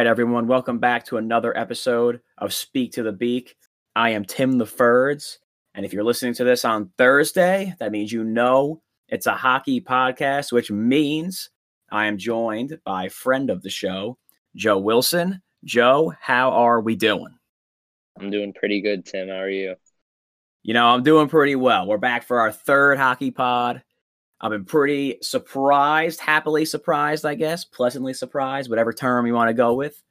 right, everyone, welcome back to another episode of Speak to the Beak. I am Tim the Ferds, and if you're listening to this on Thursday, that means you know it's a hockey podcast, which means I am joined by a friend of the show, Joe Wilson. Joe, how are we doing? I'm doing pretty good, Tim. How are you? You know, I'm doing pretty well. We're back for our third hockey pod. I've been pretty surprised, happily surprised, I guess, pleasantly surprised, whatever term you want to go with,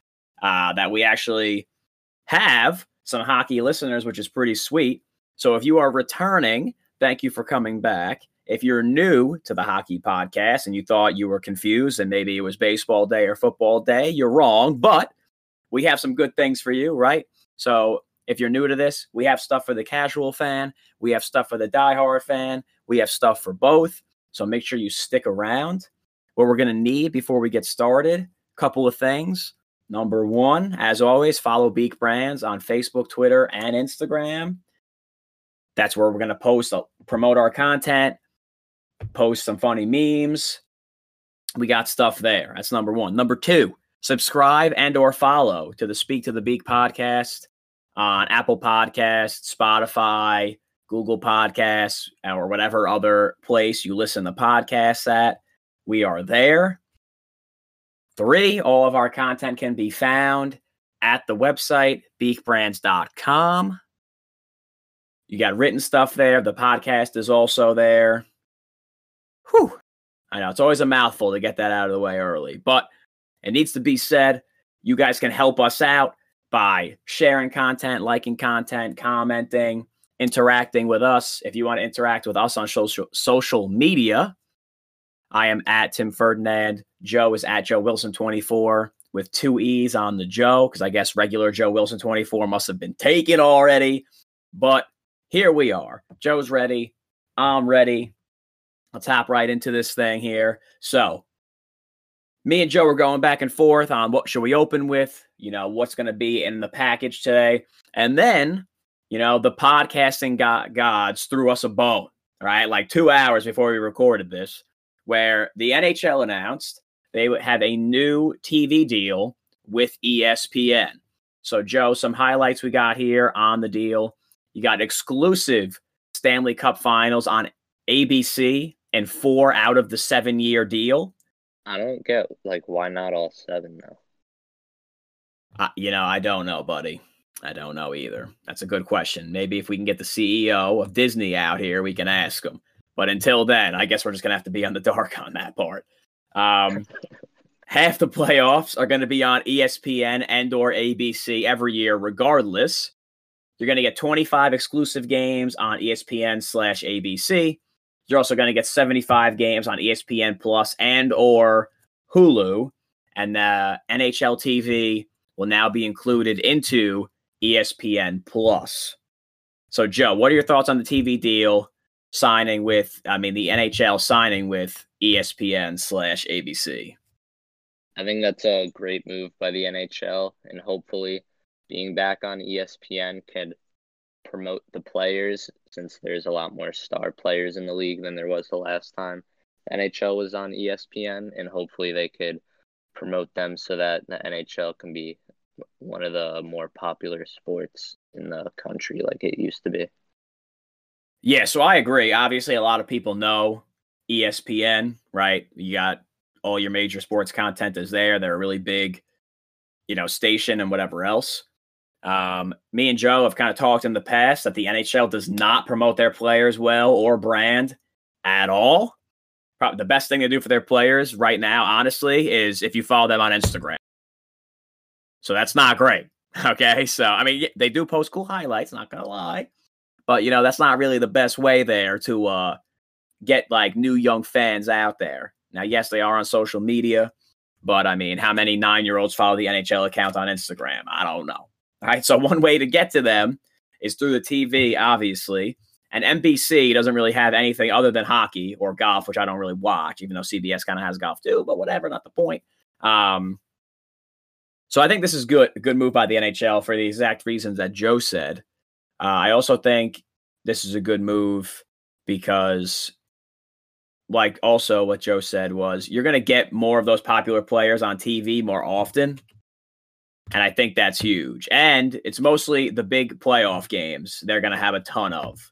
that we actually have some hockey listeners, which is pretty sweet. So if you are returning, thank you for coming back. If you're new to the hockey podcast and you thought you were confused and maybe it was baseball day or football day, you're wrong, but we have some good things for you, right? So if you're new to this, we have stuff for the casual fan. We have stuff for the diehard fan. We have stuff for both. So make sure you stick around. What we're going to need before we get started, a couple of things. Number one, as always, follow Beak Brands on Facebook, Twitter, and Instagram. That's where we're going to post, promote our content, post some funny memes. We got stuff there. That's number one. Number two, subscribe and or follow to the Speak to the Beak podcast on Apple Podcasts, Spotify, Google Podcasts, or whatever other place you listen to podcasts at. We are there. Three, all of our content can be found at the website, beakbrands.com. You got written stuff there. The podcast is also there. Whew. I know, it's always a mouthful to get that out of the way early, but it needs to be said. You guys can help us out by sharing content, liking content, commenting, interacting with us. If you want to interact with us on social media, I am at Tim Ferdinand. Joe is at Joe Wilson 24 with two E's on the Joe, because I guess regular Joe Wilson 24 must have been taken already. But here we are. Joe's ready. I'm ready. Let's hop right into this thing here. So me and Joe are going back and forth on what should we open with, you know, what's going to be in the package today. And then, you know, the podcasting gods threw us a bone, right? Like 2 hours before we recorded this, where the NHL announced they would have a new TV deal with ESPN. So, Joe, some highlights we got here on the deal. You got exclusive Stanley Cup finals on ABC and 4 out of the 7-year deal. I don't get, like, why not all 7, though? You know, I don't know, buddy. I don't know either. That's a good question. Maybe if we can get the CEO of Disney out here, we can ask him. But until then, I guess we're just going to have to be on the dark on that part. Half the playoffs are going to be on ESPN and or ABC every year regardless. You're going to get 25 exclusive games on ESPN/ABC. You're also going to get 75 games on ESPN Plus and or Hulu. And NHL TV will now be included into ESPN Plus. So, Joe, what are your thoughts on the TV deal signing with, I mean, the NHL signing with ESPN/ABC? I think that's a great move by the NHL, and hopefully being back on ESPN could promote the players, since there's a lot more star players in the league than there was the last time NHL was on ESPN, and hopefully they could promote them so that the NHL can be one of the more popular sports in the country like it used to be. Yeah, so I agree. Obviously, a lot of people know ESPN, right? You got all your major sports content is there. They're a really big, you know, station and whatever else. Me and Joe have kind of talked in the past that the NHL does not promote their players well or brand at all. Probably the best thing to do for their players right now, honestly, is if you follow them on Instagram. So that's not great. Okay. So, I mean, they do post cool highlights, not going to lie. But, you know, that's not really the best way there to get, like, new young fans out there. Now, yes, they are on social media. But, I mean, how many 9-year-olds follow the NHL account on Instagram? I don't know. All right. So one way to get to them is through the TV, obviously. And NBC doesn't really have anything other than hockey or golf, which I don't really watch, even though CBS kind of has golf too, but whatever, not the point. So I think this is good, a good move by the NHL for the exact reasons that Joe said. I also think this is a good move because, like, also what Joe said was you're going to get more of those popular players on TV more often. And I think that's huge. And it's mostly the big playoff games they're going to have a ton of.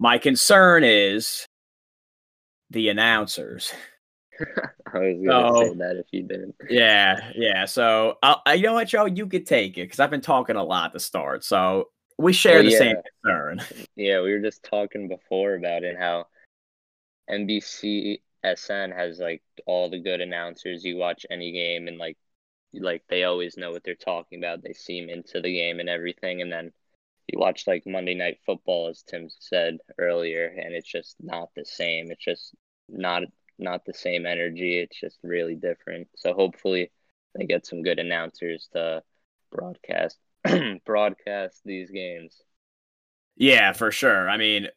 My concern is the announcers. I was going to say that if you didn't. Yeah. So, you know what, Joe? You could take it because I've been talking a lot to start. So, we share the same concern. Yeah, we were just talking before about it, how NBCSN has, like, all the good announcers. You watch any game and, like they always know what they're talking about. They seem into the game and everything. And then you watch like Monday Night Football, as Tim said earlier, and it's just not the same. It's just not the same energy. It's just really different. So hopefully they get some good announcers to broadcast these games. Yeah, for sure. I mean,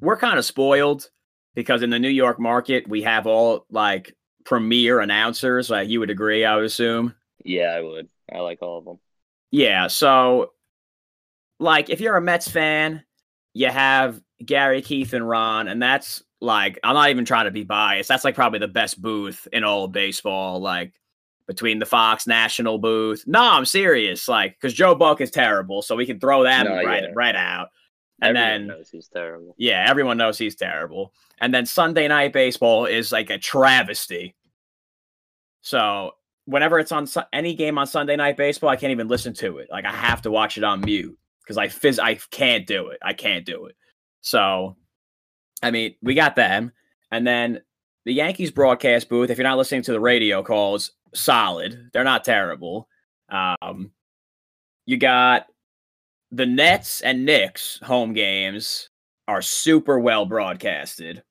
we're kind of spoiled because in the New York market, we have all like premier announcers. Like you would agree, I would assume. Yeah, I would. I like all of them. Yeah, so, like, if you're a Mets fan, you have Gary, Keith, and Ron, and that's, like, I'm not even trying to be biased. That's, like, probably the best booth in all of baseball, like, between the Fox National booth. No, I'm serious, like, because Joe Buck is terrible, so we can throw that right out. And everyone knows he's terrible. Yeah, everyone knows he's terrible. And then Sunday Night Baseball is, like, a travesty. So whenever it's on any game on Sunday Night Baseball, I can't even listen to it. Like, I have to watch it on mute because I can't do it. I can't do it. So, I mean, we got them. And then the Yankees broadcast booth, if you're not listening to the radio calls, solid. They're not terrible. You got the Nets and Knicks home games are super well broadcasted.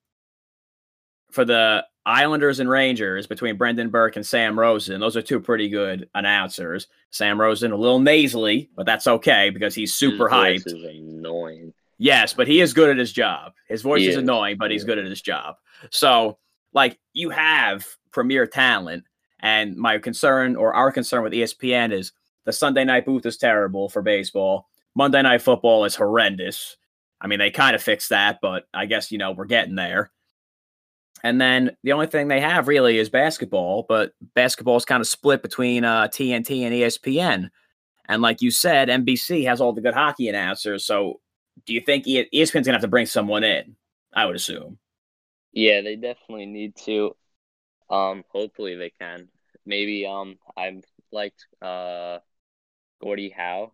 For the Islanders and Rangers between Brendan Burke and Sam Rosen. Those are two pretty good announcers. Sam Rosen, a little nasally, but that's okay because he's super hyped. His voice is annoying. Yes, but he is good at his job. His voice is annoying, but he's good at his job. So, like, you have premier talent, and my concern or our concern with ESPN is the Sunday night booth is terrible for baseball. Monday Night Football is horrendous. I mean, they kind of fixed that, but I guess, you know, we're getting there. And then the only thing they have really is basketball, but basketball is kind of split between TNT and ESPN. And like you said, NBC has all the good hockey announcers. So do you think ESPN's going to have to bring someone in? I would assume. Yeah, they definitely need to. Hopefully they can. Maybe I liked Gordie Howe,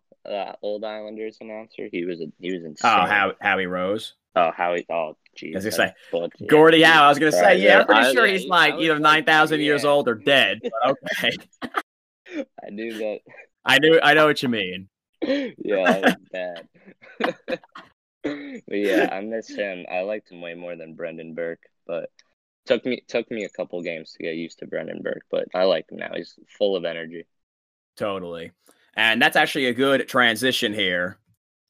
old Islanders announcer. He was insane. Oh, Howie Rose. Oh, Howie! Oh, geez. I was gonna say Gordie Howe. I was gonna say, yeah, I'm pretty sure he's like either 9,000 years old or dead. But okay. I knew that. I know what you mean. Yeah, that was bad. But yeah, I miss him. I liked him way more than Brendan Burke, but took me a couple games to get used to Brendan Burke. But I like him now. He's full of energy. Totally, and that's actually a good transition here,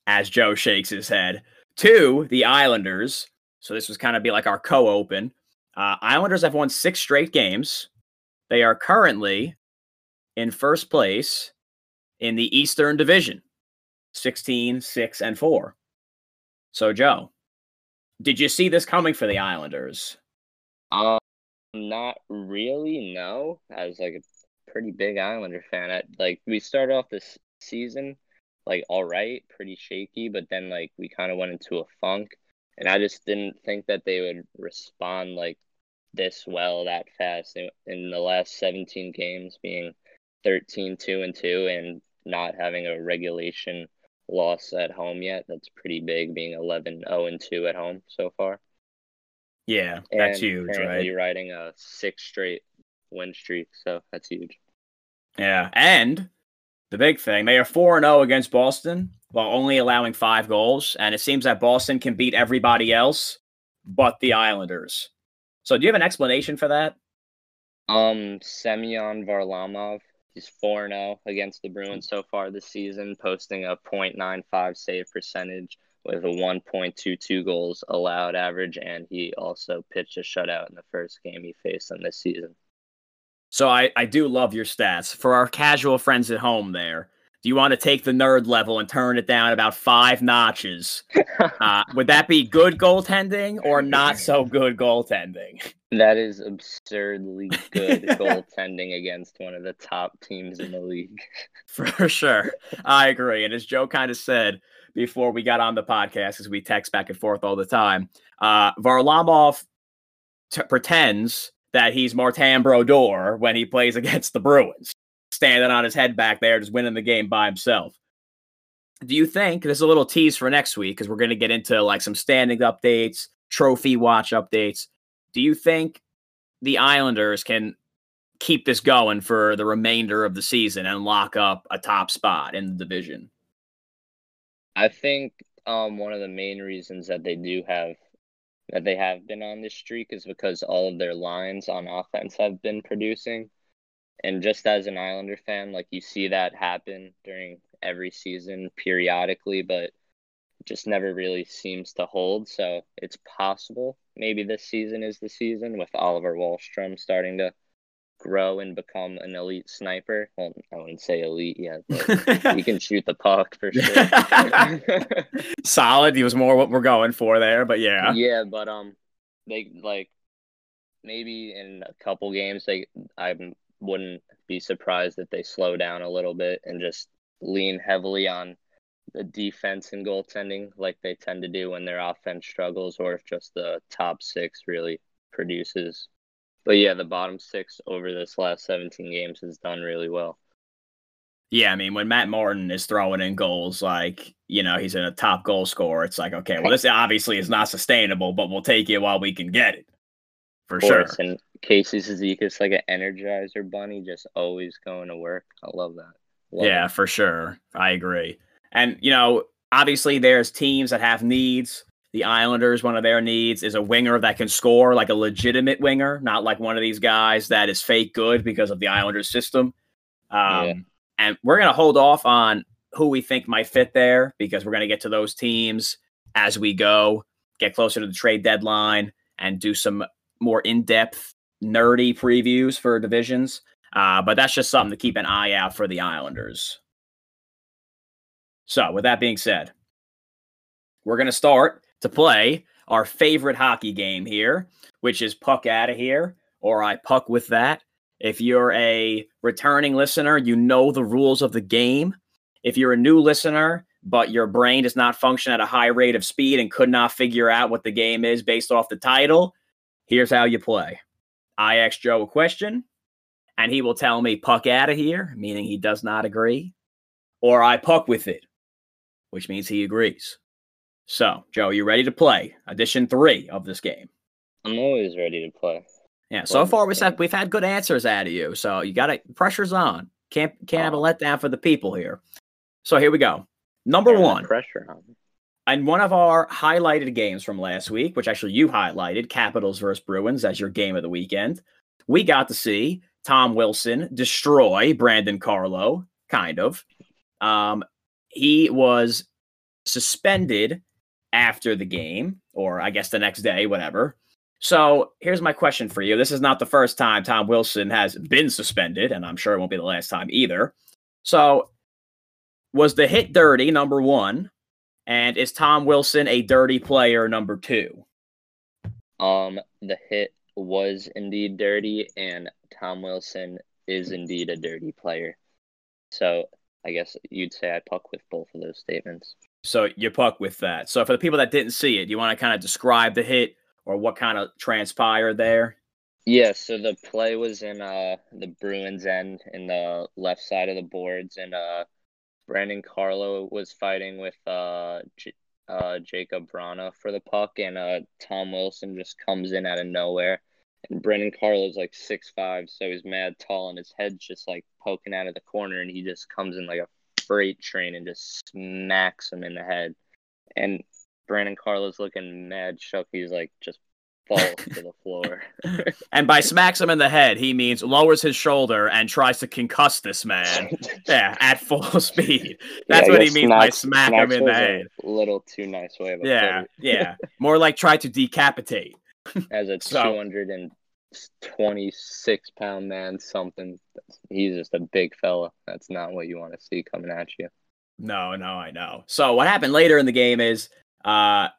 as Joe shakes his head. To the Islanders, so this was kind of be like our co-open. Islanders have won 6 straight games. They are currently in first place in the Eastern Division, 16-6-4. So, Joe, did you see this coming for the Islanders? Not really, no. I was like a pretty big Islander fan. We started off this season all right, pretty shaky, but then, we kind of went into a funk, and I just didn't think that they would respond, this well that fast in the last 17 games being 13-2-2 and not having a regulation loss at home yet. That's pretty big, being 11-0-2 at home so far. Yeah, that's huge, right? You're riding a 6 straight win streak, so that's huge. Yeah, and the big thing, they are 4-0 against Boston while only allowing 5 goals, and it seems that Boston can beat everybody else but the Islanders. So do you have an explanation for that? Semyon Varlamov, he's 4-0 against the Bruins so far this season, posting a .95 save percentage with a 1.22 goals allowed average, and he also pitched a shutout in the first game he faced in this season. So I do love your stats. For our casual friends at home there, do you want to take the nerd level and turn it down about 5 notches? Would that be good goaltending or not so good goaltending? That is absurdly good goaltending against one of the top teams in the league. For sure. I agree. And as Joe kind of said before we got on the podcast, as we text back and forth all the time, Varlamov pretends that he's Martin Brodeur when he plays against the Bruins, standing on his head back there, just winning the game by himself. Do you think, this is a little tease for next week, because we're going to get into like some standing updates, trophy watch updates. Do you think the Islanders can keep this going for the remainder of the season and lock up a top spot in the division? I think one of the main reasons that they do have, that they have been on this streak, is because all of their lines on offense have been producing. And just as an Islander fan, like, you see that happen during every season periodically, but it just never really seems to hold. So it's possible maybe this season is the season, with Oliver Wallstrom starting to grow and become an elite sniper. Well, I wouldn't say elite yet, but he can shoot the puck for sure. Solid. He was more what we're going for there, but yeah. Yeah, but they, like, maybe in a couple games, I wouldn't be surprised if they slow down a little bit and just lean heavily on the defense and goaltending like they tend to do when their offense struggles, or if just the top six really produces. But yeah, the bottom six over this last 17 games has done really well. Yeah, I mean, when Matt Martin is throwing in goals, like, you know, he's in a top goal scorer, it's like, okay, well, this obviously is not sustainable, but we'll take it while we can get it. For sure. And Casey Cizikas, like an energizer bunny, just always going to work. I love that. Yeah, for sure. I agree. And, you know, obviously there's teams that have needs. The Islanders, one of their needs is a winger that can score, like a legitimate winger, not like one of these guys that is fake good because of the Islanders system. And we're going to hold off on who we think might fit there, because we're going to get to those teams as we go, get closer to the trade deadline, and do some more in-depth, nerdy previews for divisions. But that's just something to keep an eye out for the Islanders. So with that being said, we're going to start to play our favorite hockey game here, which is Puck Outta Here, or I Puck With That. If you're a returning listener, you know the rules of the game. If you're a new listener, but your brain does not function at a high rate of speed and could not figure out what the game is based off the title, here's how you play. I ask Joe a question, and he will tell me puck out of here, meaning he does not agree, or I puck with it, which means he agrees. So, Joe, you ready to play edition 3 of this game? I'm always ready to play. Yeah, so far we've had good answers out of you, so you got to, pressure's on. Can't have a letdown for the people here. So here we go. Number 1. Pressure on. And one of our highlighted games from last week, which actually you highlighted, Capitals versus Bruins as your game of the weekend, we got to see Tom Wilson destroy Brandon Carlo, kind of. He was suspended after the game, or I guess the next day, whatever. So here's my question for you. This is not the first time Tom Wilson has been suspended, and I'm sure it won't be the last time either. So was the hit dirty, number 1? And is Tom Wilson a dirty player, number 2? The hit was indeed dirty, and Tom Wilson is indeed a dirty player. So I guess you'd say I puck with both of those statements. So you puck with that. So for the people that didn't see it, you want to kind of describe the hit or what kind of transpired there? Yeah, so the play was in the Bruins' end in the left side of the boards, and Brandon Carlo was fighting with Jacob Brona for the puck, and Tom Wilson just comes in out of nowhere. And Brandon Carlo's like 6'5", so he's mad tall, and his head's just like poking out of the corner, and he just comes in like a freight train and just smacks him in the head. And Brandon Carlo's looking mad shook. He's like just falls to the floor. And by smacks him in the head, he means lowers his shoulder and tries to concuss this man. Yeah, at full speed. That's what he means by smack him in the head. A little too nice way of it. Yeah. More like try to decapitate. As a 226-pound man, something. He's just a big fella. That's not what you want to see coming at you. No, I know. So what happened later in the game is Jarred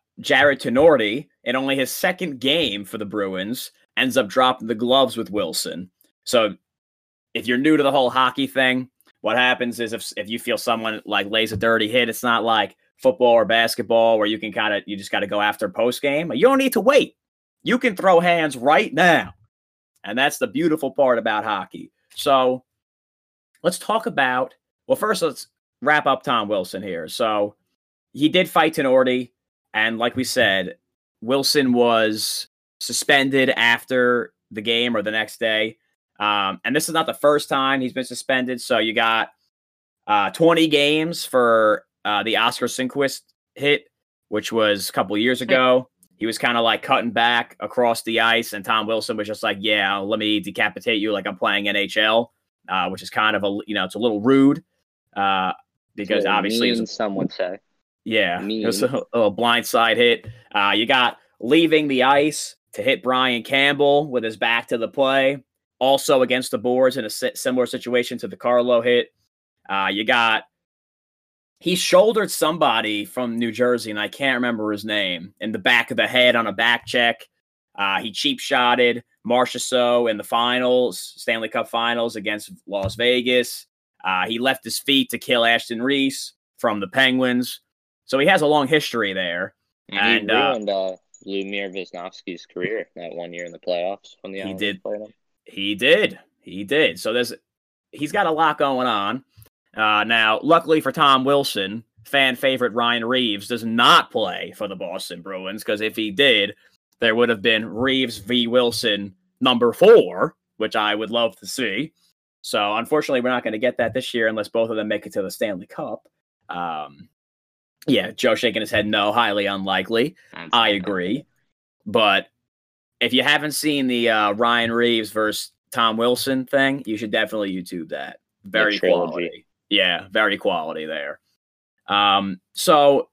Tinordi, in only his second game for the Bruins, ends up dropping the gloves with Wilson. So if you're new to the whole hockey thing, what happens is if you feel someone like lays a dirty hit, it's not like football or basketball where you can kind of, you just got to go after post game. You don't need to wait. You can throw hands right now. And that's the beautiful part about hockey. So let's talk about, well, first let's wrap up Tom Wilson here. So he did fight Tinordi. And like we said, Wilson was suspended after the game or the next day. And this is not the first time he's been suspended. So you got 20 games for the Oskar Sundqvist hit, which was a couple years ago. He was kind of like cutting back across the ice, and Tom Wilson was just like, yeah, let me decapitate you like I'm playing NHL, which is kind of a, you know, it's a little rude because obviously mean, some would say. Yeah, mean. It was a blindside hit. You got leaving the ice to hit Brian Campbell with his back to the play, also against the boards in a similar situation to the Carlo hit. You got he shouldered somebody from New Jersey, and I can't remember his name, in the back of the head on a back check. He cheap-shotted Marchessault in the finals, Stanley Cup finals against Las Vegas. He left his feet to kill Ashton Reese from the Penguins. So he has a long history there. And he ruined Lumir Visnovsky's career that one year in the playoffs. When the Islanders played him. He did. So he's got a lot going on. Now, luckily for Tom Wilson, fan favorite Ryan Reeves does not play for the Boston Bruins, because if he did, there would have been Reeves v. Wilson #4, which I would love to see. So, unfortunately, we're not going to get that this year unless both of them make it to the Stanley Cup. Yeah, Joe shaking his head no, highly unlikely. I agree. But if you haven't seen the Ryan Reeves versus Tom Wilson thing, you should definitely YouTube that. Very quality. Yeah, very quality there. So,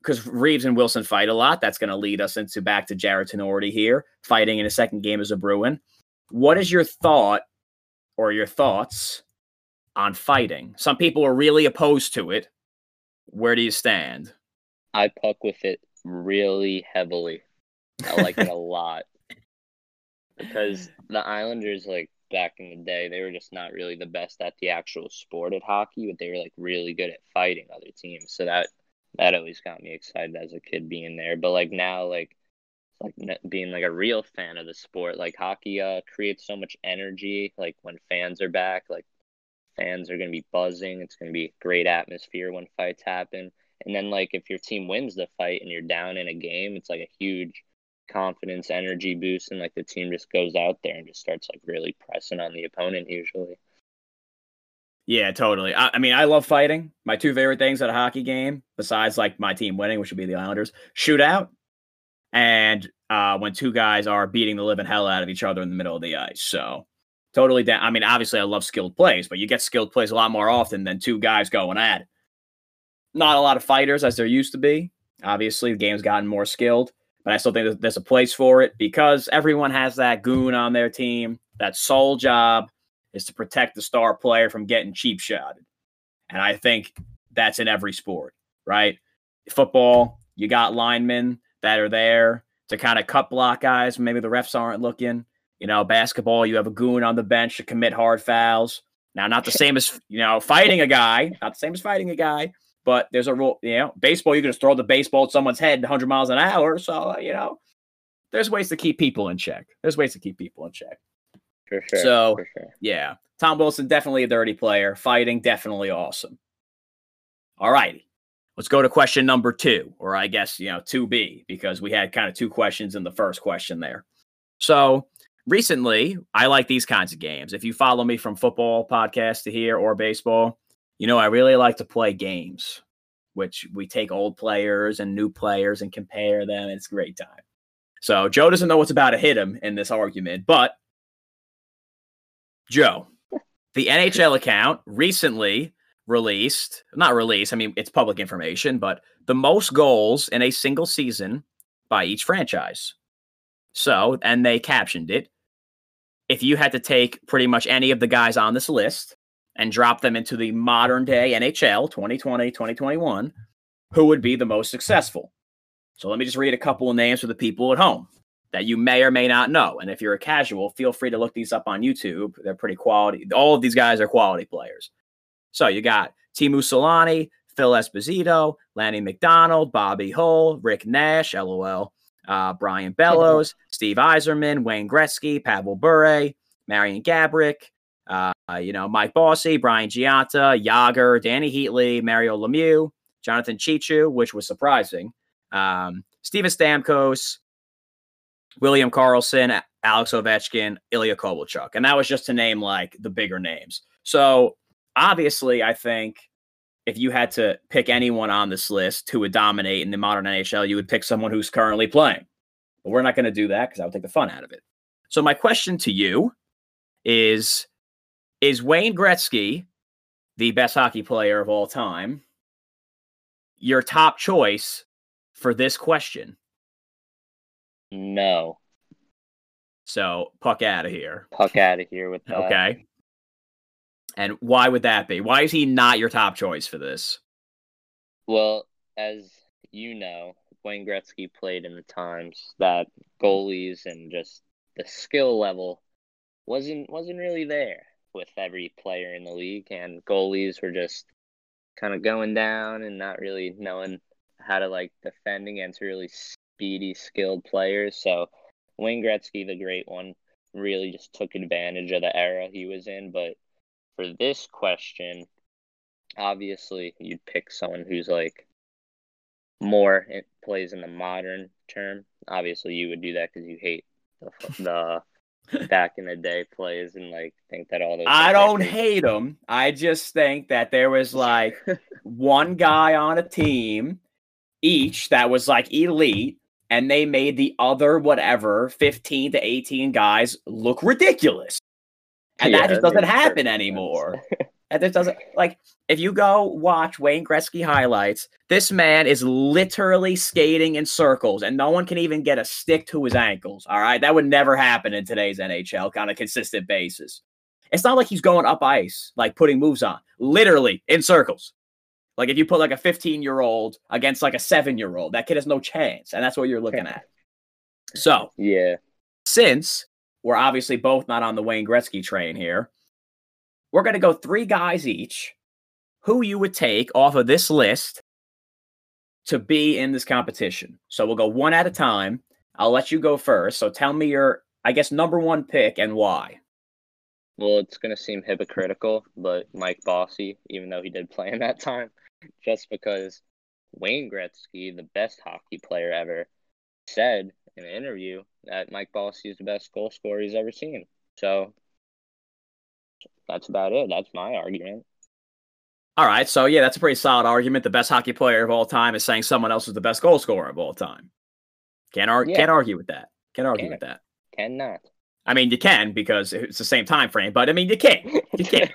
because Reeves and Wilson fight a lot, that's going to lead us into back to Jarred Tinordi here, fighting in a second game as a Bruin. What is your thought or your thoughts on fighting? Some people are really opposed to it. Where do you stand? I puck with it really heavily. I like it a lot. Because the Islanders, like, back in the day, they were just not really the best at the actual sport at hockey, but they were like really good at fighting other teams. So that always got me excited as a kid being there. But like now, like being like a real fan of the sport, like hockey creates so much energy. Like when fans are back, like fans are gonna be buzzing. It's gonna be great atmosphere when fights happen. And then like if your team wins the fight and you're down in a game, it's like a huge confidence, energy boost, and like the team just goes out there and just starts like really pressing on the opponent usually. Yeah, totally. I mean, I love fighting. My two favorite things at a hockey game, besides like my team winning, which would be the Islanders, shootout, and when two guys are beating the living hell out of each other in the middle of the ice. So totally down. I mean, obviously I love skilled plays, but you get skilled plays a lot more often than two guys going at it. Not a lot of fighters as there used to be. Obviously the game's gotten more skilled. But I still think there's a place for it because everyone has that goon on their team. That sole job is to protect the star player from getting cheap shotted. And I think that's in every sport, right? Football, you got linemen that are there to kind of cut block guys. Maybe the refs aren't looking. You know, basketball, you have a goon on the bench to commit hard fouls. Now, not the same as, you know, fighting a guy. Not the same as fighting a guy. But there's a rule, you know, baseball, you can just throw the baseball at someone's head 100 miles an hour. So, you know, there's ways to keep people in check. For sure. So, for sure. Yeah, Tom Wilson, definitely a dirty player. Fighting, definitely awesome. All righty. Let's go to question #2, or I guess, you know, 2B, because we had kind of two questions in the first question there. So recently, I like these kinds of games. If you follow me from football podcast to here or baseball, you know, I really like to play games, which we take old players and new players and compare them. And it's a great time. So Joe doesn't know what's about to hit him in this argument, but Joe, the NHL account recently released, not released, I mean, it's public information, but the most goals in a single season by each franchise. So, and they captioned it. If you had to take pretty much any of the guys on this list and drop them into the modern day NHL 2020, 2021, who would be the most successful? So let me just read a couple of names for the people at home. that you may or may not know. And if you're a casual, feel free to look these up on YouTube. They're pretty quality. All of these guys are quality players. So you got Teemu Selänne, Phil Esposito, Lanny McDonald, Bobby Hull, Rick Nash, LOL, Brian Bellows, Steve Yzerman, Wayne Gretzky, Pavel Bure, Marian Gaborik, Mike Bossy, Brian Giunta, Yager, Danny Heatley, Mario Lemieux, Jonathan Chichu, which was surprising, Steven Stamkos, William Carlson, Alex Ovechkin, Ilya Kovalchuk. And that was just to name like the bigger names. So obviously, I think if you had to pick anyone on this list who would dominate in the modern NHL, you would pick someone who's currently playing. But we're not going to do that because I would take the fun out of it. So my question to you is Wayne Gretzky the best hockey player of all time? Your top choice for this question? No. So puck out of here. Puck out of here with that. Okay. And why would that be? Why is he not your top choice for this? Well, as you know, Wayne Gretzky played in the times that goalies and just the skill level wasn't really there with every player in the league, and goalies were just kind of going down and not really knowing how to like defend against really speedy, skilled players. So Wayne Gretzky, the great one, really just took advantage of the era he was in. But for this question, obviously you'd pick someone who's like more, it plays in the modern term. Obviously you would do that because you hate the back in the day plays and like think that all those. I don't hate them. I just think that there was like one guy on a team each that was like elite, and they made the other whatever 15 to 18 guys look ridiculous. And yeah, that just doesn't happen anymore. That just doesn't, like, if you go watch Wayne Gretzky highlights, this man is literally skating in circles, and no one can even get a stick to his ankles, all right? That would never happen in today's NHL on a consistent basis. It's not like he's going up ice, like putting moves on, literally in circles. Like, if you put, like, a 15-year-old against, like, a 7-year-old, that kid has no chance, and that's what you're looking at. So, yeah, since we're obviously both not on the Wayne Gretzky train here, we're going to go three guys each who you would take off of this list to be in this competition. So we'll go one at a time. I'll let you go first. So tell me your, I guess, number one pick and why. Well, it's going to seem hypocritical, but Mike Bossy, even though he did play in that time, just because Wayne Gretzky, the best hockey player ever, said in an interview that Mike Bossy is the best goal scorer he's ever seen. So that's about it. That's my argument. All right. So, yeah, that's a pretty solid argument. The best hockey player of all time is saying someone else is the best goal scorer of all time. Can't argue with that. Cannot. I mean, you can because it's the same time frame, but, I mean, you can't. You can't.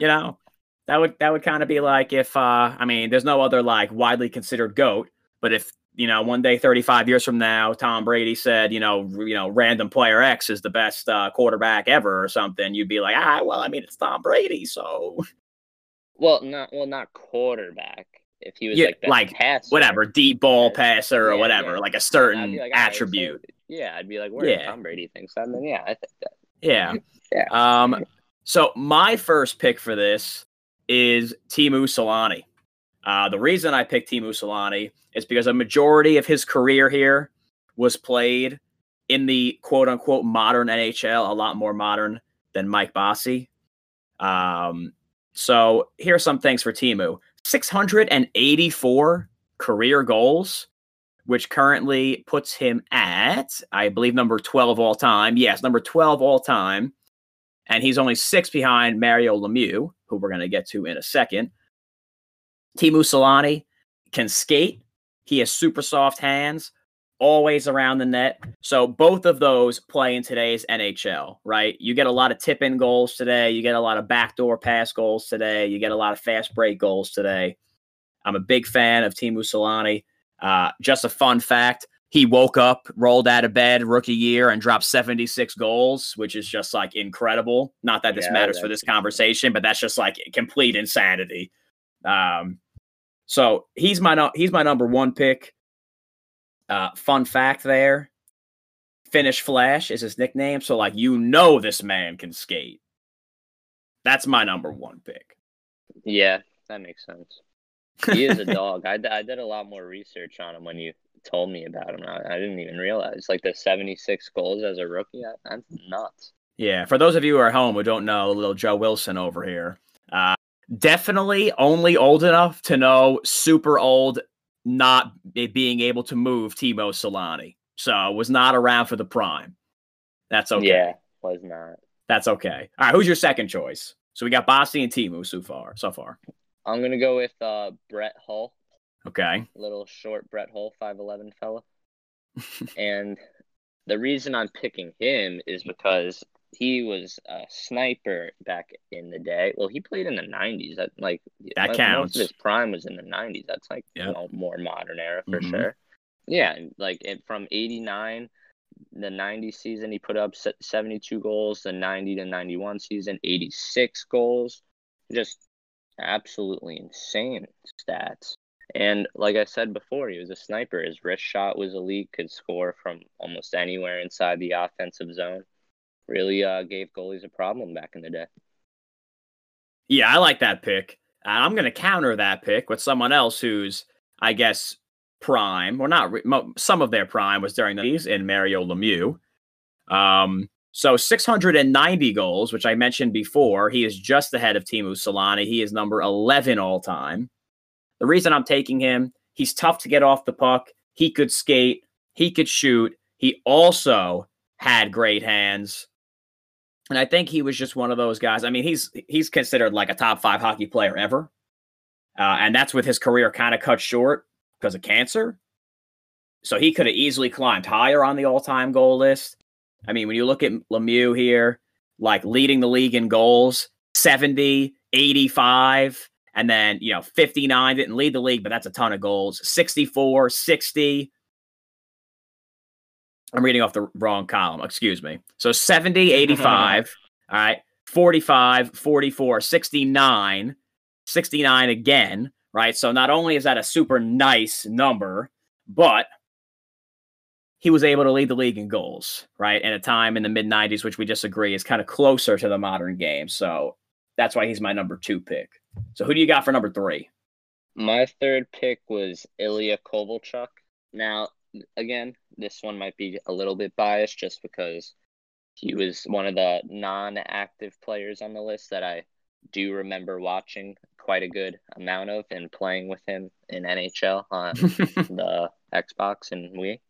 You know, that would kind of be like if, I mean, there's no other, like, widely considered GOAT, but if, you know, one day, 35 years from now, Tom Brady said, you know, random player X is the best quarterback ever or something. You'd be like, well, I mean, it's Tom Brady, so. Well, not quarterback. If he was like passer, whatever, deep ball passer or whatever, like a certain attribute. So, I'd be like, where Tom Brady thinks that? Then I think that. Yeah. So my first pick for this is Teemu Selänne. The reason I picked Teemu Selänne is because a majority of his career here was played in the quote-unquote modern NHL, a lot more modern than Mike Bossy. So here are some things for Teemu. 684 career goals, which currently puts him at, I believe, number 12 all-time. Yes, number 12 all-time. And he's only 6 behind Mario Lemieux, who we're going to get to in a second. Teemu Selänne can skate. He has super soft hands, always around the net. So both of those play in today's NHL, right? You get a lot of tip-in goals today. You get a lot of backdoor pass goals today. You get a lot of fast break goals today. I'm a big fan of Teemu Selänne. Just a fun fact, he woke up, rolled out of bed rookie year, and dropped 76 goals, which is just, like, incredible. Not that this matters for this conversation, but that's just, like, complete insanity. So he's my number one pick. Fun fact there, Finnish Flash is his nickname. So, like, you know this man can skate. That's my number one pick. Yeah, that makes sense. He is a dog. I did a lot more research on him when you told me about him. I didn't even realize. Like, the 76 goals as a rookie, that's nuts. Yeah, for those of you who are at home who don't know, little Joe Wilson over here, definitely only old enough to know super old, not being able to move Teemu Selänne. So was not around for the prime. That's okay. Yeah, was not. That's okay. All right, who's your second choice? So we got Bossy and Teemu so far. I'm going to go with Brett Hull. Okay. Little short Brett Hull, 5'11 fella. And the reason I'm picking him is because he was a sniper back in the day. Well, he played in the 90s. That counts. Most of his prime was in the 90s. That's like more modern era for sure. Yeah, from 89, the 90 season, he put up 72 goals. The 90 to 91 season, 86 goals. Just absolutely insane stats. And like I said before, he was a sniper. His wrist shot was elite, could score from almost anywhere inside the offensive zone. Really gave goalies a problem back in the day. Yeah, I like that pick. I'm going to counter that pick with someone else who's, I guess, prime, or not, some of their prime was during the 90s in Mario Lemieux. So 690 goals, which I mentioned before. He is just ahead of Teemu Selänne. He is number 11 all time. The reason I'm taking him, he's tough to get off the puck. He could skate. He could shoot. He also had great hands. And I think he was just one of those guys. I mean, he's considered like a top 5 hockey player ever. And that's with his career kind of cut short because of cancer. So he could have easily climbed higher on the all-time goal list. I mean, when you look at Lemieux here, like leading the league in goals, 70, 85, and then, 59 didn't lead the league, but that's a ton of goals. 64, 60. I'm reading off the wrong column. Excuse me. So 70, 85, all right, 45, 44, 69, 69 again, right? So not only is that a super nice number, but he was able to lead the league in goals, right? At a time in the mid-90s, which we disagree is kind of closer to the modern game. So that's why he's my number 2 pick. So who do you got for number 3? My third pick was Ilya Kovalchuk. Now, again, this one might be a little bit biased just because he was one of the non-active players on the list that I do remember watching quite a good amount of and playing with him in NHL on the Xbox and Wii.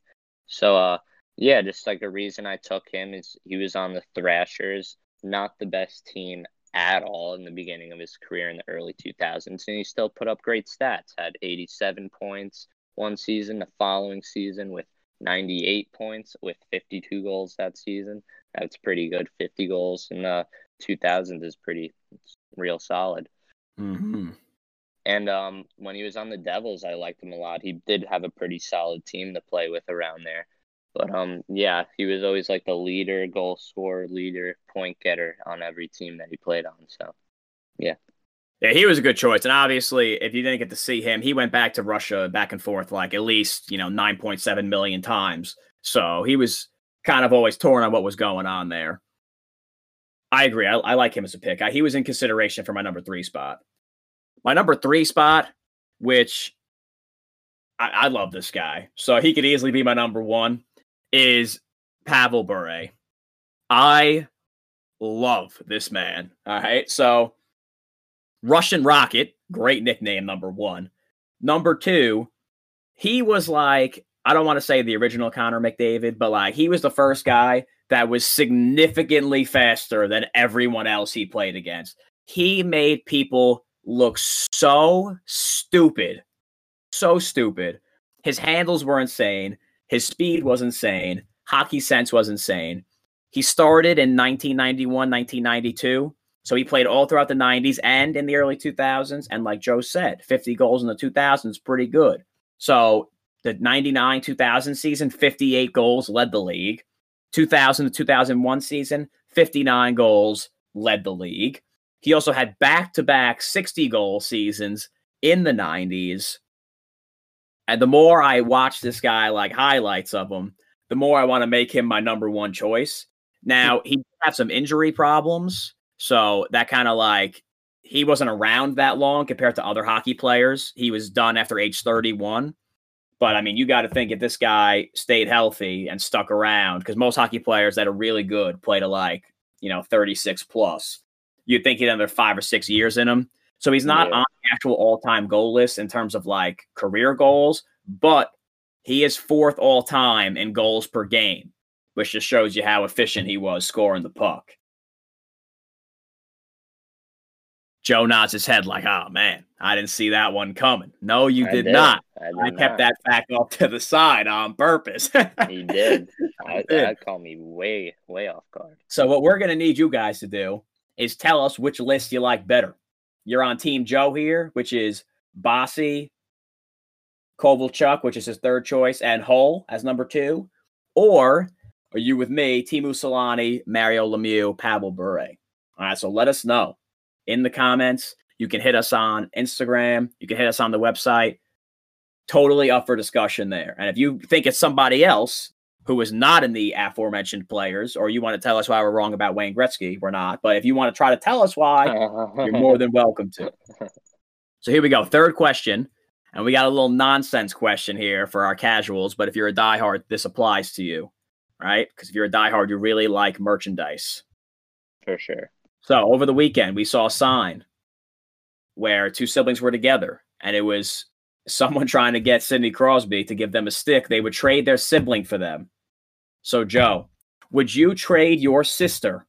So, just like a reason I took him is he was on the Thrashers, not the best team at all in the beginning of his career in the early 2000s, and he still put up great stats. Had 87 points one season, the following season with 98 points with 52 goals that season. That's pretty good. 50 goals in the 2000s is real solid. Mm-hmm. And when he was on the Devils, I liked him a lot. He did have a pretty solid team to play with around there. But, he was always like the leader, goal scorer, leader, point getter on every team that he played on. So, yeah. Yeah, he was a good choice. And obviously, if you didn't get to see him, he went back to Russia back and forth like at least, 9.7 million times. So he was kind of always torn on what was going on there. I agree. I like him as a pick. He was in consideration for my number 3 spot. My number 3 spot, which I love this guy, so he could easily be my number 1. Is Pavel Bure. I love this man. All right. So Russian Rocket, great nickname, number 1. Number 2, he was like, I don't want to say the original Connor McDavid, but like he was the first guy that was significantly faster than everyone else he played against. He made people look so stupid. So stupid. His handles were insane. His speed was insane. Hockey sense was insane. He started in 1991, 1992. So he played all throughout the 90s and in the early 2000s. And like Joe said, 50 goals in the 2000s, pretty good. So the 99-2000 season, 58 goals, led the league. 2000-2001 season, 59 goals, led the league. He also had back-to-back 60-goal seasons in the 90s. And the more I watch this guy, like highlights of him, the more I want to make him my number one choice. Now, he had some injury problems, so that kind of like he wasn't around that long compared to other hockey players. He was done after age 31. But, I mean, you got to think if this guy stayed healthy and stuck around, because most hockey players that are really good play to, like, 36-plus. You'd think he'd have another 5 or 6 years in him. So he's not on the actual all-time goal list in terms of, like, career goals, but he is fourth all-time in goals per game, which just shows you how efficient he was scoring the puck. Joe nods his head like, oh, man, I didn't see that one coming. No, you did not. I kept that back off to the side on purpose. He did. That caught me way, way off guard. So what we're going to need you guys to do is tell us which list you like better. You're on Team Joe here, which is Bossy, Kovalchuk, which is his third choice, and Hull as number two. Or are you with me, Teemu Selänne, Mario Lemieux, Pavel Bure? All right, so let us know in the comments. You can hit us on Instagram. You can hit us on the website. Totally up for discussion there. And if you think it's somebody else who is not in the aforementioned players, or you want to tell us why we're wrong about Wayne Gretzky, we're not. But if you want to try to tell us why, you're more than welcome to. So here we go. Third question. And we got a little nonsense question here for our casuals. But if you're a diehard, this applies to you, right? Because if you're a diehard, you really like merchandise. For sure. So over the weekend, we saw a sign where two siblings were together, and it was someone trying to get Sidney Crosby to give them a stick. They would trade their sibling for them. So, Joe, would you trade your sister,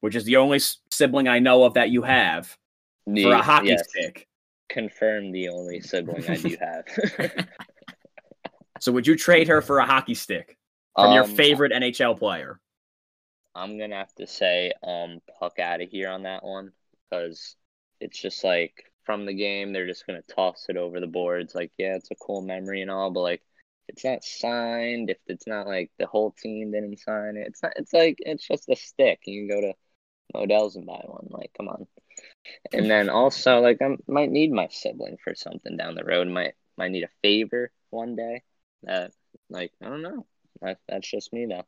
which is the only sibling I know of that you have, for a hockey stick? Confirm the only sibling I do have. So would you trade her for a hockey stick from your favorite NHL player? I'm going to have to say puck out of here on that one, because it's just like from the game, they're just going to toss it over the boards. Like, yeah, it's a cool memory and all, but like if it's not signed, if it's not like the whole team didn't sign it, it's just a stick. You can go to Modell's and buy one. Like, come on. And then also, like, I might need my sibling for something down the road. Might need a favor one day. Like, I don't know. That's just me, though.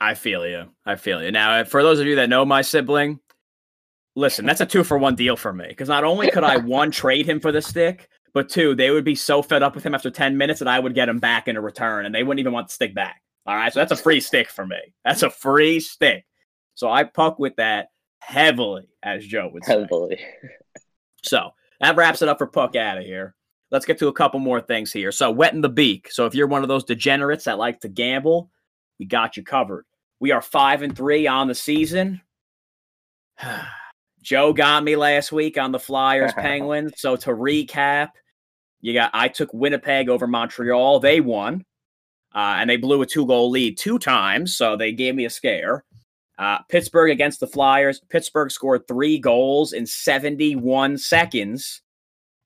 I feel you. I feel you. Now, for those of you that know my sibling, listen, that's a 2-for-1 deal for me. Because not only could I, one, trade him for the stick, but two, they would be so fed up with him after 10 minutes that I would get him back in a return, and they wouldn't even want the stick back. All right? So that's a free stick for me. That's a free stick. So I puck with that. Heavily, as Joe would say. Heavily. So that wraps it up for Puck Out of Here. Let's get to a couple more things here. So wetting the beak. So if you're one of those degenerates that like to gamble, we got you covered. We are 5-3 on the season. Joe got me last week on the Flyers Penguins. So to recap, I took Winnipeg over Montreal. They won, and they blew a 2-goal lead 2 times. So they gave me a scare. Pittsburgh against the Flyers. Pittsburgh scored 3 goals in 71 seconds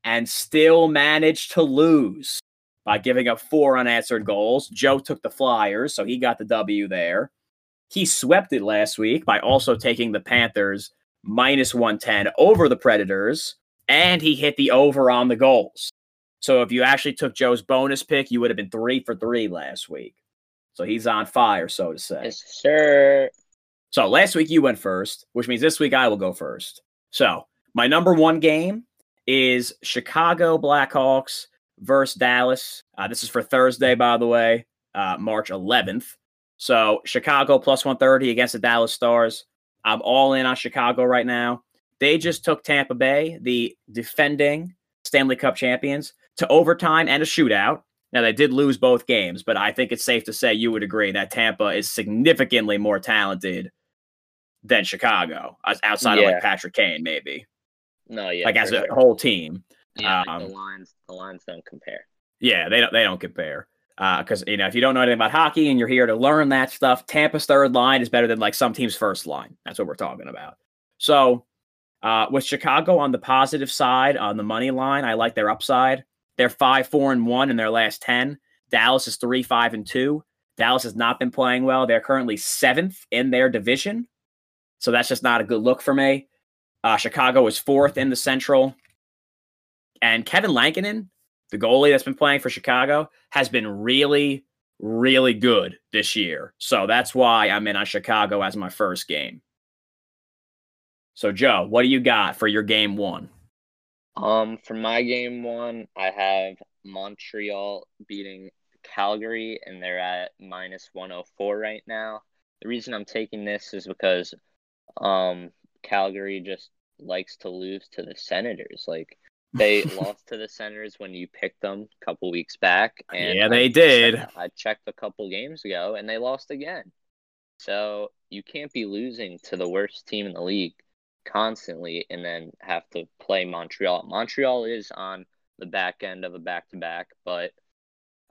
and still managed to lose by giving up 4 unanswered goals. Joe took the Flyers, so he got the W there. He swept it last week by also taking the Panthers -110 over the Predators, and he hit the over on the goals. So if you actually took Joe's bonus pick, you would have been 3-for-3 last week. So he's on fire, so to say. Yes, sir. So last week you went first, which means this week I will go first. So my number one game is Chicago Blackhawks versus Dallas. This is for Thursday, by the way, March 11th. So Chicago +130 against the Dallas Stars. I'm all in on Chicago right now. They just took Tampa Bay, the defending Stanley Cup champions, to overtime and a shootout. Now, they did lose both games, but I think it's safe to say you would agree that Tampa is significantly more talented than Chicago, outside of like Patrick Kane, maybe. No, yeah, like as a whole team. Yeah, like the lines don't compare. Yeah, they don't compare because if you don't know anything about hockey and you're here to learn that stuff, Tampa's third line is better than like some team's first line. That's what we're talking about. So with Chicago on the positive side on the money line, I like their upside. They're 5-4-1 in their last 10. Dallas is 3-5-2. Dallas has not been playing well. They're currently 7th in their division. So that's just not a good look for me. Chicago is 4th in the Central. And Kevin Lankinen, the goalie that's been playing for Chicago, has been really, really good this year. So that's why I'm in on Chicago as my first game. So, Joe, what do you got for your game one? For my game one, I have Montreal beating Calgary, and they're at -104 right now. The reason I'm taking this is because Calgary just likes to lose to the Senators. Like, they lost to the Senators when you picked them a couple weeks back. And yeah, they did. I checked a couple games ago, and they lost again. So you can't be losing to the worst team in the league constantly and then have to play Montreal. Montreal is on the back end of a back-to-back, but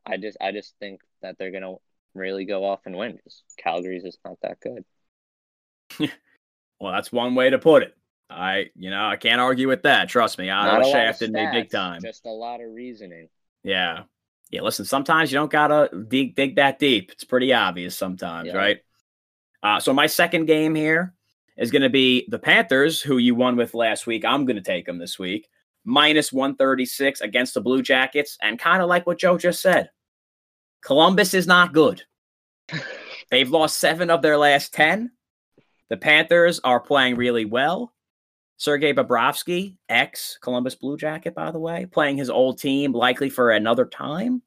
I just think that they're going to really go off and win. Calgary's just not that good. Well, that's one way to put it. I can't argue with that. Trust me. I shafted me big time. Just a lot of reasoning. Yeah. Yeah, listen, sometimes you don't got to dig that deep. It's pretty obvious sometimes, yeah. Right? So my second game here is going to be the Panthers, who you won with last week. I'm going to take them this week. -136 against the Blue Jackets. And kind of like what Joe just said, Columbus is not good. They've lost 7 of their last 10. The Panthers are playing really well. Sergei Bobrovsky, ex-Columbus Blue Jacket, by the way, playing his old team, likely for another time.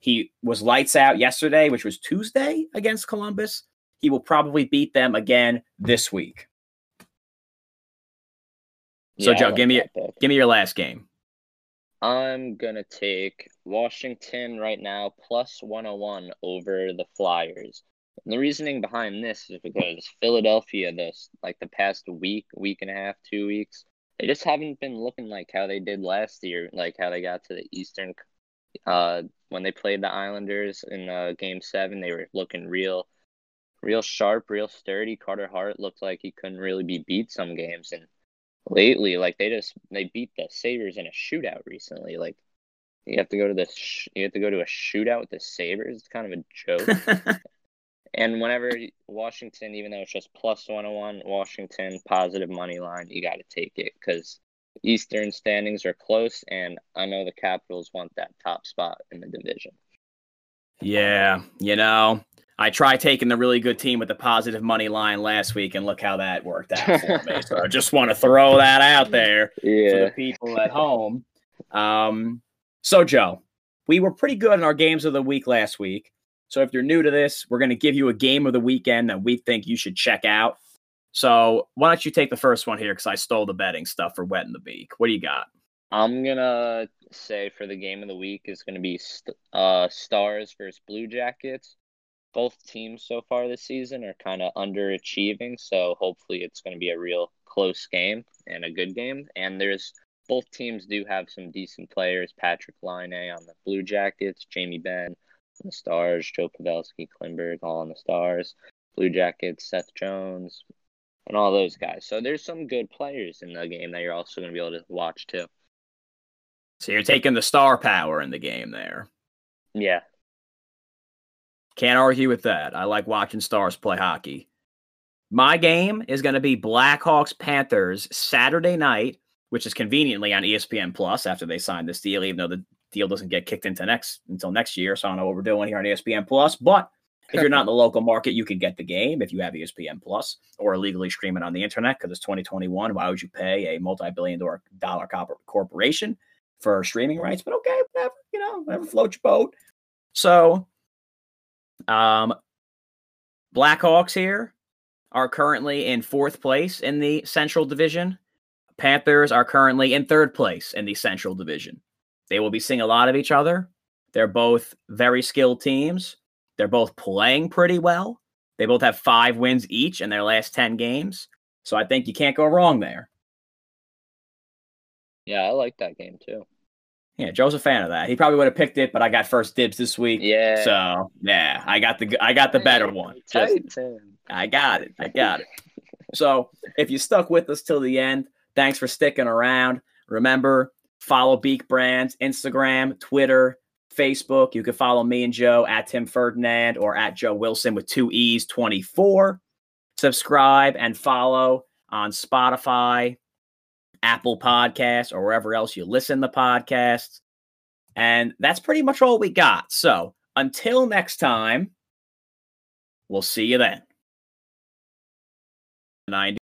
He was lights out yesterday, which was Tuesday, against Columbus. He will probably beat them again this week. So, yeah, Joe, give me your last game. I'm going to take Washington right now, +101 over the Flyers. And the reasoning behind this is because Philadelphia, the past week and a half, 2 weeks, they just haven't been looking like how they did last year, like how they got to the Eastern. When they played the Islanders in Game 7, they were looking real sharp, real sturdy. Carter Hart looked like he couldn't really be beat some games. And lately, they beat the Sabres in a shootout recently. Like, you have to go to a shootout with the Sabres. It's kind of a joke. And whenever Washington, even though it's just +101, Washington, positive money line, you got to take it because Eastern standings are close, and I know the Capitals want that top spot in the division. Yeah, I tried taking the really good team with the positive money line last week, and look how that worked out for me. So I just want to throw that out there for the people at home. So, Joe, we were pretty good in our games of the week last week. So if you're new to this, we're going to give you a game of the weekend that we think you should check out. So why don't you take the first one here, because I stole the betting stuff for Wet in the Beak. What do you got? I'm going to say for the game of the week is going to be Stars versus Blue Jackets. Both teams so far this season are kind of underachieving, so hopefully it's going to be a real close game and a good game. And both teams do have some decent players. Patrick Laine on the Blue Jackets, Jamie Benn on the Stars, Joe Pavelski, Klingberg, all on the Stars. Blue Jackets, Seth Jones, and all those guys. So there's some good players in the game that you're also going to be able to watch, too. So you're taking the star power in the game there. Yeah. Can't argue with that. I like watching Stars play hockey. My game is going to be Blackhawks-Panthers Saturday night, which is conveniently on ESPN Plus after they signed this deal, even though the deal doesn't get kicked into until next year, so I don't know what we're doing here on ESPN Plus. But if you're not in the local market, you can get the game if you have ESPN Plus or illegally stream it on the internet, because it's 2021. Why would you pay a multi-billion-dollar corporation for streaming rights? But okay, whatever, whatever floats your boat. So, Blackhawks here are currently in 4th place in the Central Division. Panthers are currently in 3rd place in the Central Division. They will be seeing a lot of each other. They're both very skilled teams. They're both playing pretty well. They both have 5 wins each in their last 10 games. So I think you can't go wrong there. Yeah, I like that game too. Yeah, Joe's a fan of that. He probably would have picked it, but I got first dibs this week. Yeah. So, yeah, I got the better one. I got it. So if you stuck with us till the end, thanks for sticking around. Remember, follow Beak Brands, Instagram, Twitter, Facebook. You can follow me and Joe at Tim Ferdinand or at Joe Wilson with 2 E's 24. Subscribe and follow on Spotify, Apple Podcasts, or wherever else you listen to podcasts. And that's pretty much all we got. So Until next time, we'll see you then. 90.